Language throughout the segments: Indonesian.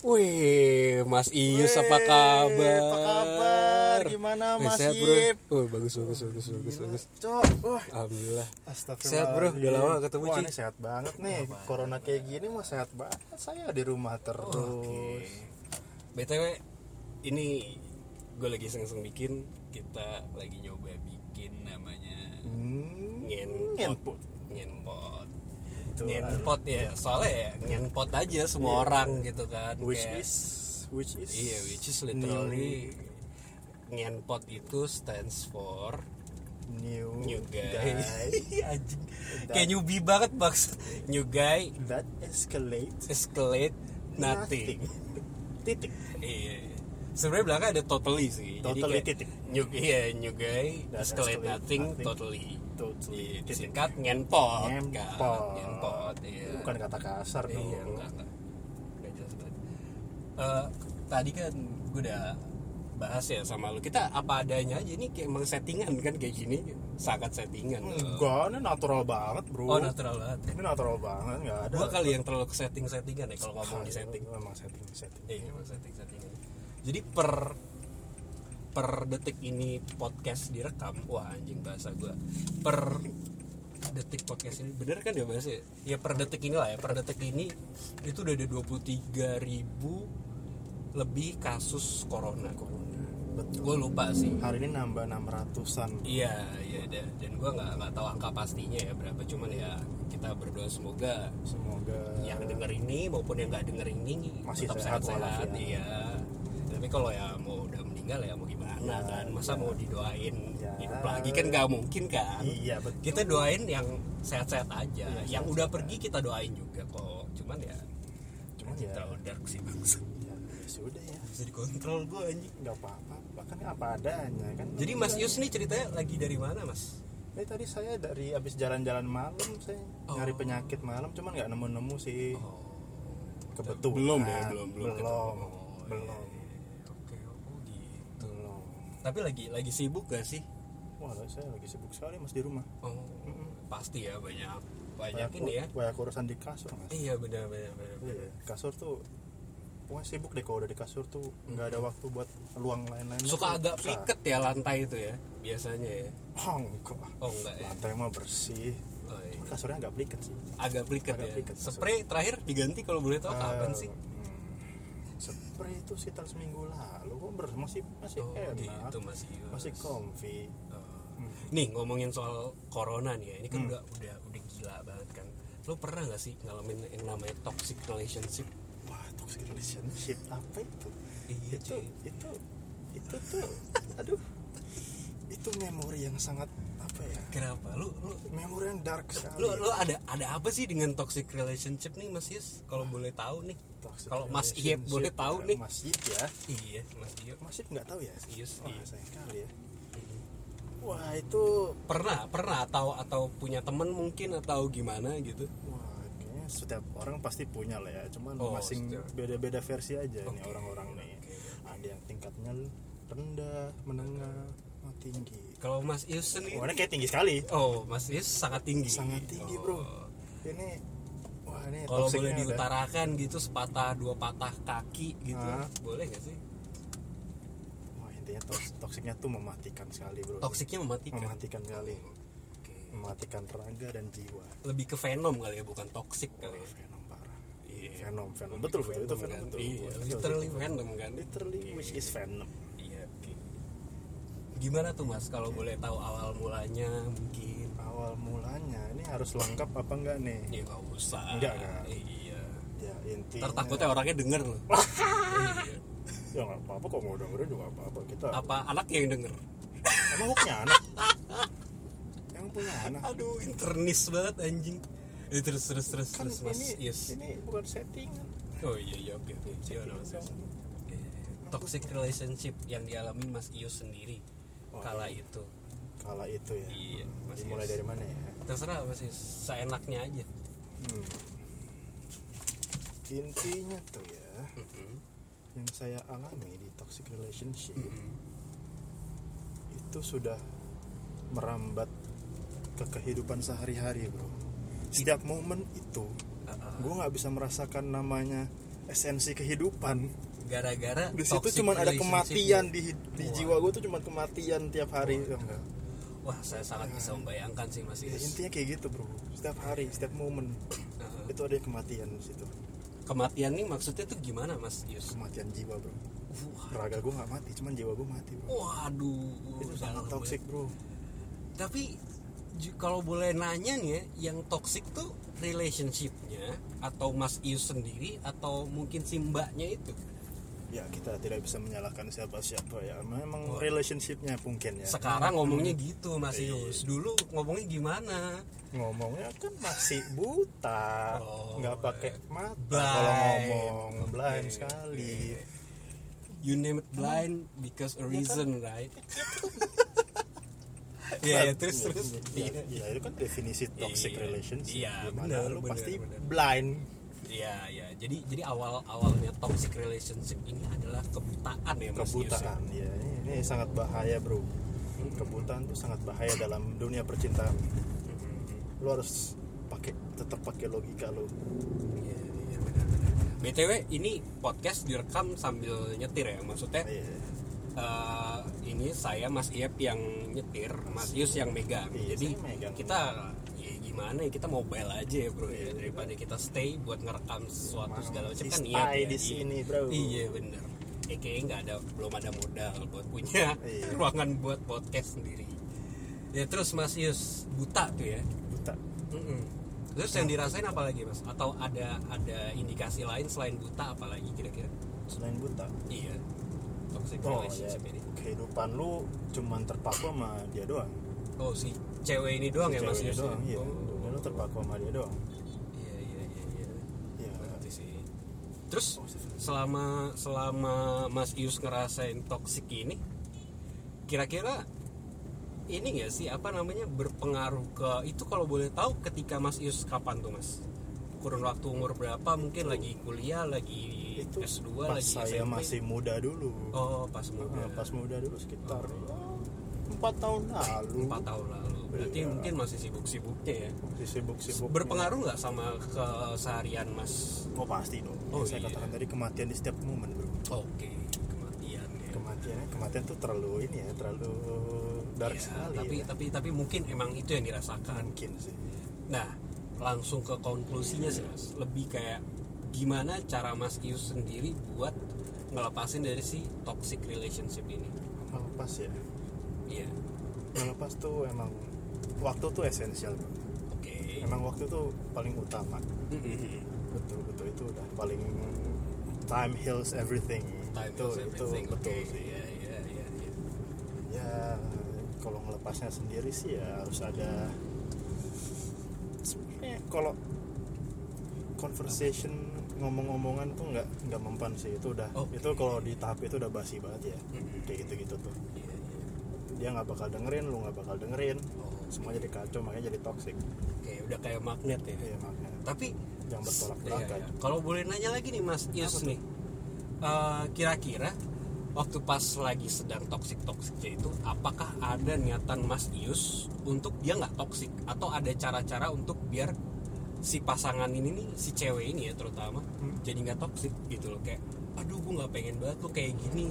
Wih, Mas Iyus apa kabar? Apa kabar? Gimana Mas Iyep? Oh, bagus. Cok. Alhamdulillah. Astagfirullah. Sehat, Bro. Udah lama ketemu, Ci. Sehat banget nih. Corona kayak gini mah sehat banget. Saya di rumah terus. Okay. BTW, ini gue lagi iseng-iseng bikin, kita lagi nyoba bikin namanya ngenpot. Ngenpot ya, soalnya ya ngenpot aja semua orang gitu kan. Which is literally ngenpot itu stands for New Guy. Kayak newbie banget baks. New Guy that escalate nothing. Titik. Iya. Sebenarnya belakang ada Totally sih. Totally titik. New Guy Escalate Nothing Totally. Disingkat ngenpot. Ngenpot. Iya. Bukan kata kasar dong. Iya, enggak jelas banget. Tadi kan gue udah bahas ya sama lu. Kita apa adanya aja ini, kayak emang settingan kan kayak gini. Sangat settingan. Enggak, ini natural banget, Bro. Oh, natural banget. Ini natural banget, enggak ada. Gua kali yang terlalu ke setting-settingan ya kalau ngomong di setting. Memang setting. Iya, memang setting-settingan. Jadi per detik ini podcast direkam, wah anjing bahasa gue, per detik podcast ini, bener kan ya bahasa ya, per detik inilah ya, per detik ini itu udah ada 23,000 lebih kasus corona. Betul. Gue lupa sih, hari ini nambah 600-an. Iya, dan gue nggak tahu angka pastinya ya berapa, cuman ya kita berdoa semoga yang denger ini maupun yang nggak denger ini masih tetap sehat-sehat ya. Tapi kalau ya mau udah meninggal ya mau gimana ya, kan masa ya. Mau didoain hidup lagi kan nggak mungkin kan. Iya, betul. Kita doain yang sehat-sehat aja ya, yang sehat-sehat udah pergi kita doain juga kok, cuman ya terlalu dark sih bangsa ya, sudah ya bisa dikontrol gue anjing, nggak apa-apa, bahkan apa adanya kan. Jadi Mas Yus nih ceritanya lagi dari mana, Mas? Ini tadi saya dari abis jalan-jalan malam, saya nyari penyakit malam cuman nggak nemu-nemu sih. Kebetulan belum. Tapi lagi sibuk gak sih? Wah, saya lagi sibuk sekali, Mas, di rumah. Pasti ya banyak ini ya. Banyak urusan di kasur, Mas. Iya, benar. Kasur tuh pokoknya sibuk deh kalau udah di kasur tuh, enggak ada waktu buat luang lain-lain. Suka agak piket ya lantai itu ya, biasanya ya. Oh, enggak. Ya. Lantai mah bersih. Oh, iya. Kasurnya agak pliket sih. Agak pliket. Spray terakhir diganti kalau boleh tahu kapan sih? Spray itu sekitar seminggu lalu, masih enak gitu, masih comfy. Nih ngomongin soal corona nih ya, ini kan udah gila banget kan. Lo pernah nggak sih ngalamin yang namanya toxic relationship? Wah, toxic relationship apa itu? Iya, itu tuh, aduh, itu memori yang sangat apa ya? Kenapa? Lu memori yang dark sekali. Lu ada apa sih dengan toxic relationship nih, Mas Yus? Kalau boleh tahu nih. Kalau Mas Iyep boleh tahu nih. Mas Iyep ya. Iya, Mas Iyep. Mas Iyep enggak tahu ya? Yes, iya, sayang sekali ya. Wah, itu pernah atau punya teman mungkin atau gimana gitu. Wah, kayaknya setiap orang pasti punya lah ya. Cuman masing beda-beda versi aja nih orang-orang nih. Ada yang tingkatnya rendah, menengah, tinggi. Kalau Mas Iyus sendiri, warna kayak tinggi sekali. Oh, Mas Iyus sangat tinggi, Bro. Ini kalau boleh diutarakan ada gitu, sepatah dua patah kaki gitu, boleh nggak sih? Wah, intinya toksiknya tuh mematikan sekali, Bro. Toksiknya mematikan sekali. Okay. Mematikan tenaga dan jiwa. Lebih ke venom kali ya, bukan toksik kali ya. Venom parah. Yeah. Venom. Betul, itu venom. Literally venom kan. Literally which is venom. Iya. Gimana tuh, Mas, kalau boleh tahu awal mulanya mungkin? Awal mulanya ini harus lengkap apa enggak nih? Ya enggak usah. Enggak kan? Iya. Ya intinya. Tertakutnya orangnya denger loh. Iya. Ya enggak apa-apa kok, mau dengerin juga apa-apa kita. Apa anaknya yang denger? Emang punya anak. Yang punya anak. Aduh, internis banget anjing. Terus kan terus, Mas. Ini bukan settingan. Oh iya, oke. Toxic relationship yang dialami Mas Iyus sendiri kala itu ya. Iya, Mas, mulai dari mana ya? Terserah Mas Iyus, seenaknya aja. Intinya tuh ya, yang saya alami di toxic relationship itu sudah merambat ke kehidupan sehari-hari, Bro. Setiap momen itu, gue nggak bisa merasakan namanya esensi kehidupan. Gara-gara di situ cuma ada kematian di jiwa gue tuh cuma kematian tiap hari. Wah, saya sangat bisa membayangkan sih Mas Iyep. Ya, intinya kayak gitu bro, setiap hari, setiap momen itu ada kematian di situ. Kematian nih maksudnya tuh gimana Mas Iyep? Kematian jiwa bro. Raga gue nggak mati, cuman jiwa gue mati bro. Waduh, itu sangat toksik bro. Tapi kalau boleh nanya nih ya, yang toksik tuh relationshipnya atau Mas Iyep sendiri atau mungkin si mbaknya itu? Ya kita tidak bisa menyalahkan siapa-siapa ya, memang relationshipnya mungkin ya. Sekarang ngomongnya gitu Mas Iyus, dulu ngomongnya gimana? Ngomongnya kan masih buta, nggak pakai mata kalau ngomong, blind sekali. You name it blind because a reason, right? Ya, terus. Ya itu kan definisi toxic relationship. Iya, benar. Lu pasti blind. Iya, jadi awalnya toxic relationship ini adalah kebutaan ya Mas. Kebutaan, iya. Ini sangat bahaya, bro. Kebutaan itu sangat bahaya dalam dunia percintaan. Lu harus tetap pakai logika lu. Iya, benar. BTW, ini podcast direkam sambil nyetir ya, maksudnya. Iya. Ini saya Mas Iyep yang nyetir, Mas Iyus yang megang. Iya, jadi kita gimana ya, kita mobile aja ya bro ya, daripada kita stay buat ngerekam sesuatu segala macam kan niat ya di sini bro. Iya benar. Kayaknya belum ada modal buat punya ruangan buat podcast sendiri. Ya terus Mas Iyus buta tuh ya. Buta. Terus yang dirasain apa lagi Mas? Atau ada indikasi lain selain buta apa lagi kira-kira? Selain buta. Iya. Toxic relationship ini. Kehidupan lu cuman terpaku sama dia doang. Oh sih. Cewek ini doang ya Mas Iyep? Iya, lu terpaku sama dia doang. Iya. Berarti sih. Terus selama Mas Iyep ngerasain toksik ini, kira-kira ini nggak sih berpengaruh ke itu? Kalau boleh tahu ketika Mas Iyep kapan tuh Mas? Kurun waktu umur berapa? Mungkin lagi kuliah, lagi itu S2, lagi SMP? Pas saya masih muda dulu. Oh pas muda. Pas muda dulu sekitar 4 tahun lalu. Berarti mungkin masih sibuk-sibuknya ya. Berpengaruh nggak sama keseharian Mas? Oh pasti dong. Saya katakan tadi kematian di setiap momen bro. Oke. Kematian tuh terlalu dark sekali. Tapi mungkin emang itu yang dirasakan. Mungkin sih. Nah langsung ke konklusinya sih Mas. Lebih kayak gimana cara Mas Iyus sendiri buat ngelepasin dari si toxic relationship ini? Ngelepas ya. Iya. Melepas tuh emang waktu tuh esensial. Oke. Emang waktu tuh paling utama. Betul itu udah paling time heals everything. Itu betul sih. Iya. Ya kalau ngelepasnya sendiri sih ya harus ada. Sebenarnya kalau conversation ngomong-ngomongan tuh nggak mempan sih, itu udah. Okay. Itu kalau di tahap itu udah basi banget ya. Kayak gitu tuh. Dia nggak bakal dengerin, lu nggak bakal dengerin, semua jadi kacau, makanya jadi toksik. Oke, udah kayak magnet ya. Iya, magnet. Tapi jangan bertolak belakang. Iya. Kalau boleh nanya lagi nih Mas Iyus nih, kira-kira waktu pas lagi sedang toksik-toksiknya itu, apakah ada niatan Mas Iyus untuk dia nggak toksik, atau ada cara-cara untuk biar si pasangan ini nih, si cewek ini ya terutama, jadi nggak toksik gitu loh, kayak, aduh gue nggak pengen banget tuh kayak gini.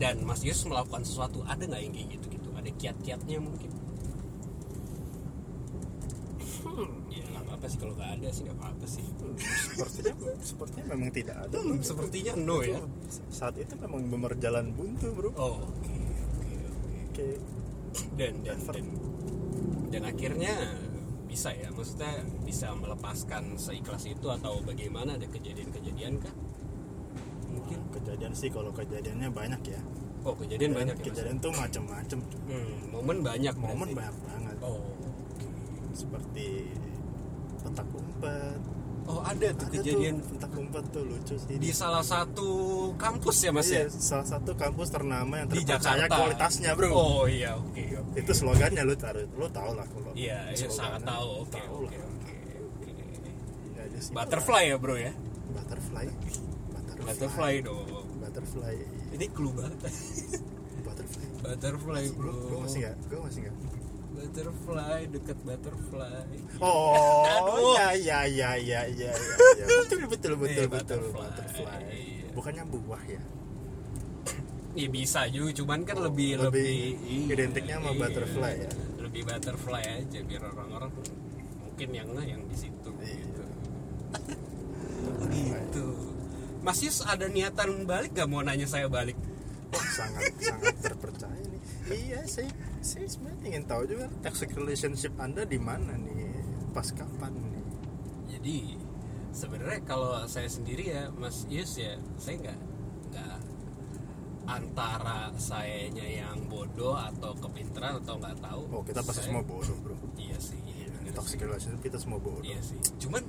Dan Mas Iyus melakukan sesuatu, ada nggak yang kayak gitu-gitu? Ada kiat-kiatnya mungkin? Ya nggak apa-apa sih kalau nggak ada sih, nggak apa-apa sih. Sepertinya memang tidak ada. Sepertinya no itu, ya. Saat itu memang berjalan buntu bro. Oke. Dan akhirnya bisa ya, maksudnya bisa melepaskan seikhlas itu atau bagaimana? Ada kejadian-kejadian kah? Kejadian sih, kalau kejadiannya banyak ya. Oh kejadian banyak ya. Kejadian tuh macam-macam. Momen banyak banget. Seperti petak umpet. Oh ada kejadian tuh, petak umpet tuh lucu sih. Di salah satu kampus ya Mas ya. Salah satu kampus ternama yang terpercaya kualitasnya bro. Oh iya oke. Itu slogannya lu tau lah kalau. Iya sangat tahu. Oke. Butterfly ya bro ya. Butterfly. Ini clue banget. Butterfly bro. Gue masih nggak Butterfly, dekat butterfly. Oh, ya. Betul. Butterfly. Bukannya buah ya? Ya bisa juga, cuman kan lebih identiknya sama butterfly ya. Lebih butterfly aja biar orang-orang mungkin yang di situ gitu. Gitu. Mas Yus ada niatan balik gak, mau nanya saya balik? Sangat terpercaya nih. Iya, saya sebenarnya ingin tahu juga toxic relationship Anda di mana nih, pas kapan nih? Jadi sebenarnya kalau saya sendiri ya, Mas Yus ya, saya nggak antara sayanya yang bodoh atau kepintaran atau nggak tahu. Oh, kita pasti semua bodoh, bro. Iya sih. Iya, toxic relationship kita semua bodoh. Iya sih. Cuman,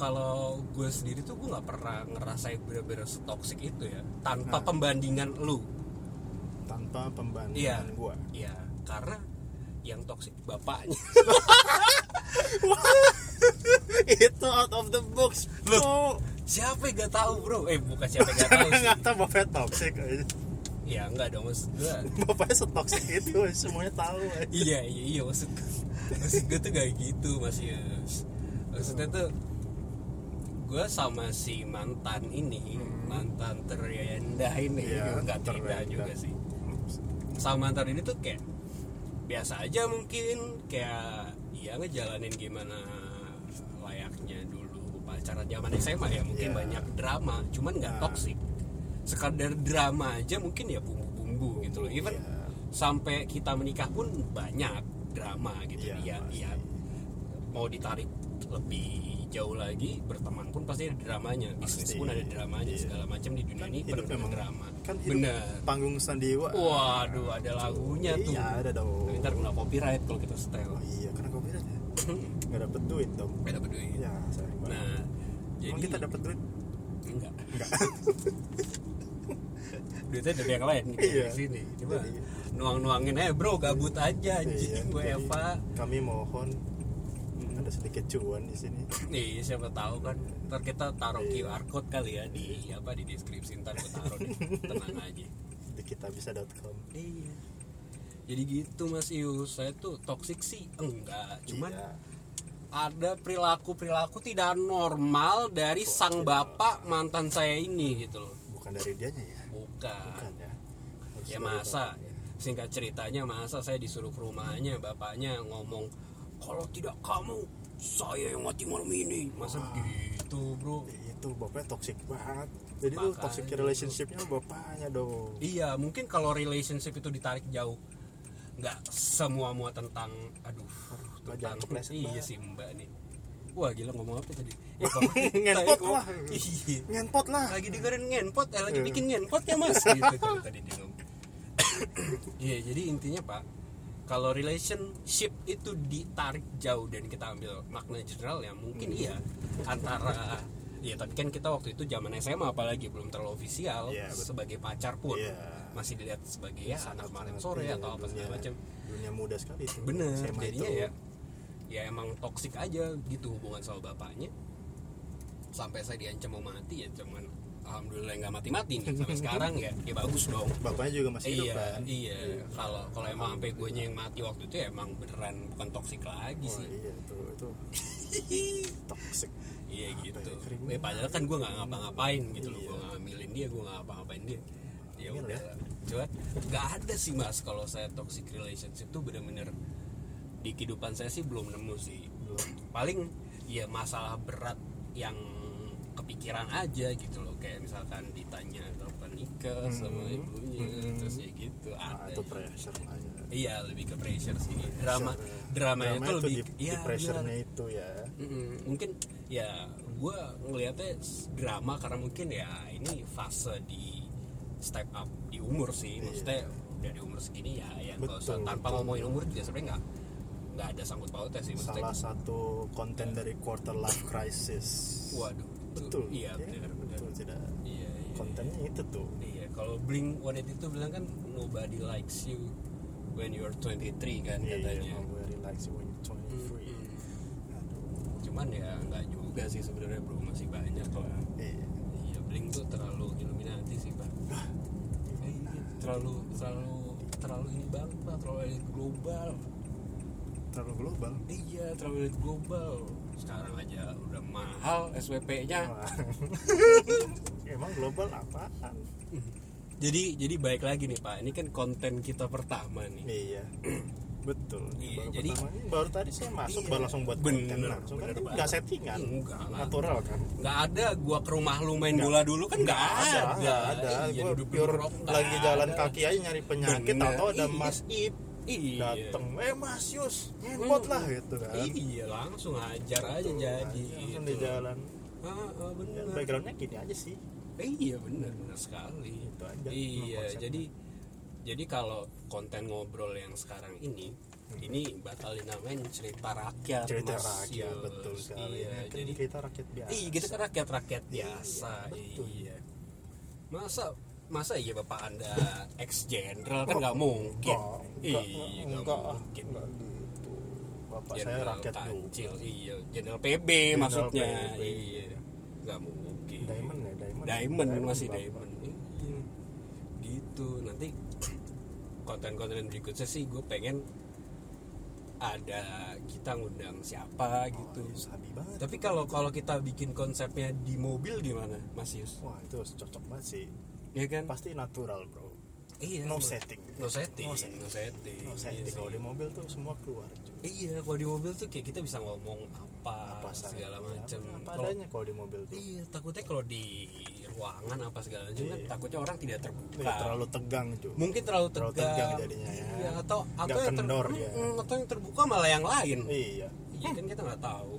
kalau gue sendiri tuh gue nggak pernah ngerasain bener-bener setoksik itu ya, tanpa pembandingan lu. Tanpa pembandingan gue. Iya, karena yang toksik bapaknya. Itu out of the box. Loh, siapa yang gak tahu, bro? Bukan siapa yang gak tahu sih. Gak tahu bapaknya toksik aja. Ya enggak dong, maksud gue bapaknya setoksik itu, semuanya tahu aja. Iya, maksud gue tuh gak gitu, Mas Yus. Maksudnya tuh gue sama si mantan ini, mantan terendah ini, nggak terindah juga sih. Sama mantan ini tuh kayak biasa aja mungkin, kayak ya ngejalanin gimana layaknya dulu pacaran zaman SMA ya, mungkin banyak drama, cuman nggak toksik. Sekadar drama aja mungkin ya bumbu-bumbu gitu loh. Even sampai kita menikah pun banyak drama gitu. Iya. Mau ditarik lebih jauh lagi, berteman pun pasti ada dramanya, bisnis pun ada dramanya, segala macam di dunia kan ini penuh dengan drama. Kan bener. Panggung sandiwara. Waduh, ada lagunya tuh. Iya, ada dong. Nah, ntar kena copyright kalau kita setel. Oh, iya, kena copyright ya. Nggak dapet duit dong. Nggak dapet duit. Ya, sayang banget. Nah, jadi kita dapet duit? Enggak. Duitnya dari yang lain gitu, di sini. Coba nuang-nuangin aja, bro, gabut aja anjing gue Eva. Kami mohon ada sedikit cuan di sini. Nih, siapa tahu kan. Ntar kita taruh QR code kali ya di deskripsi, ntar gue taruh deh. Tenang aja. Di kitabisa.com. Iya. Jadi gitu, Mas Iyus, saya tuh toksik sih enggak, cuman ada perilaku tidak normal dari sang bapak mantan saya ini gitu loh. Bukan dari dianya ya? Bukan ya. Harus ya masa bapaknya. Singkat ceritanya masa saya disuruh ke rumahnya, bapaknya ngomong, kalau tidak kamu, saya yang mati malam ini. Masa gitu, bro? Itu bapaknya toksik banget. Jadi tuh toksik relationship-nya bapaknya dong. Iya, mungkin kalau relationship itu ditarik jauh, nggak semua-mua tentang tentang iya si mbak nih. Wah, gila, ngomong apa tadi? Ngenpot lah. Lagi dengerin ngenpot, lagi bikin ngenpot ya, Mas. Gitu kan tadi dia ngomong. Iya, jadi intinya, Pak, kalau relationship itu ditarik jauh dan kita ambil makna general ya mungkin antara ya, tapi kan kita waktu itu zaman SMA apalagi belum terlalu ofisial sebagai pacar pun masih dilihat sebagai anak malam sore atau apa segala macam. Dunia muda sekali itu. Bener, SMA jadinya itu. Ya emang toksik aja gitu hubungan sama bapaknya. Sampai saya diancam mau mati ya, cuman alhamdulillah nggak mati-mati nih sampai sekarang ya. Ya bagus dong. Bapaknya juga masih hidup kan? Iya. Kalau emang sampai gue yang mati waktu itu ya emang beneran bukan toksik lagi sih. Iya itu. Toksik. Iya gitu. Ya, padahal kan gue nggak ngapa-ngapain gitu loh. Gue nggak ngambilin dia, gue nggak ngapa-ngapain dia. Ya udah. Cuman nggak ada sih, Mas, kalau saya toxic relationship tuh bener-bener di kehidupan saya sih belum nemu sih. Belum. Paling ya masalah berat yang kepikiran aja gitu loh, kayak misalkan ditanya kapan nikah sama ibunya terus ya gitu ada itu pressure aja. Iya, lebih ke pressure sih. Drama itu lebih di pressure-nya itu ya. Mungkin ya gue ngelihatnya drama karena mungkin ya ini fase di step up di umur sih, maksudnya dari umur segini ya yang tanpa ngomongin umur juga sebenarnya nggak ada sangkut pautnya sih. Salah satu konten dari quarter life crisis. Waduh. Betul. Iya, benar. Iya. Kontennya itu tuh. Iya, kalau Blink 182 itu bilang kan nobody likes you when you're 23 kan katanya. Iya, nobody likes you when you're 23. Cuman ya enggak juga sih sebenarnya, bro, masih banyak kok. Iya, Blink tuh terlalu Illuminati sih, Pak. Terlalu ini banget, Pak, terlalu global. terlalu global. Iya, terlalu global. Sekarang aja udah mahal SWP-nya. Emang global apaan? Jadi baik lagi nih Pak, ini kan konten kita pertama nih. Iya. Betul. Iya, jadi baru tadi saya masuk baru langsung buat konten langsung kan enggak settingan. Enggak natural kan. Enggak ada gua ke rumah lu main bola dulu kan enggak ada. Iya, gua pure lagi jalan kaki aja nyari penyakit atau ada Mas Iyep datang. Mas Yus, ngepot lah gitu kan. Iya, langsung hajar aja betul, jadi. Langsung di jalan. Heeh, benar. Background-nya gini aja sih. Iya benar sekali. Itu aja. Iya, jadi kalau konten ngobrol yang sekarang ini bakal dinamain cerita rakyat. Cerita Mas rakyat, Yus. Betul sekali. Iya, kan jadi kita rakyat biasa. Iya, kita rakyat biasa. Betul. Iya. Masa iya Bapak Anda ex jenderal kan enggak mungkin. Iya, enggak mungkin. Gitu. Bapak general saya rakyat kancil, juga. Iya, jenderal PB general maksudnya. PB. Iya. Enggak mungkin. Diamond masih Diamond. Iya. Gitu. Nanti konten-konten berikutnya sih gue pengen ada kita ngundang siapa gitu. Tapi kalau kita bikin konsepnya di mobil gimana, Mas Yus? Wah, itu cocok banget sih. Iya kan? Pasti natural, bro. Iya. No setting. Kalau di mobil tuh semua keluar. Iya, kalau di mobil tuh kayak kita bisa ngomong apa segala macam. Apa adanya kalau di mobil tuh. Iya, takutnya kalau di ruangan apa segala macam kan takutnya orang tidak terbuka. Iya, terlalu tegang juga. Mungkin terlalu tegang jadinya ya. Iya, atau yang kendor dia. Atau yang terbuka malah yang lain. Iya. Iya kan kita nggak tahu.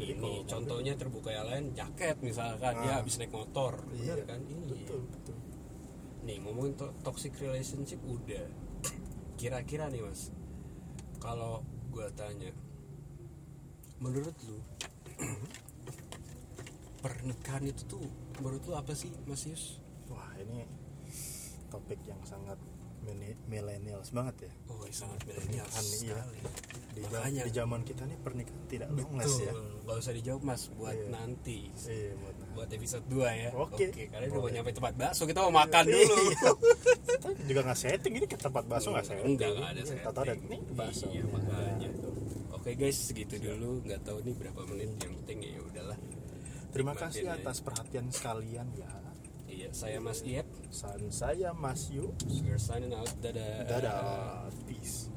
Jadi ini contohnya mobil. Terbuka yang lain jaket misalkan dia habis naik motor. Iya kan? Betul. Nih ngomongin toxic relationship udah. Kira-kira nih Mas, kalau gue tanya, menurut lu pernikahan itu tuh menurut lu apa sih Mas Yus? Wah, ini topik yang sangat milenial banget ya. Oh, sangat milenial sekali. Makanya di zaman kita nih pernikahan tidak longless ya. Gak usah dijawab Mas buat nanti. Iya, buat episode 2 ya. Oke. Karena udah mau nyampe tempat bakso, kita mau makan dulu. Kita juga nggak setting ini ke tempat bakso nggak setting. Enggak ada setting. Kita ada nih bakso. Iya, makanya. Oke guys, segitu dulu. Nggak tahu nih berapa menit yang penting ya udahlah. Terima kasih atas perhatian sekalian ya. Iya, saya Mas Iyep. Saya Mas Yu. We're signing out. Dadah. Peace.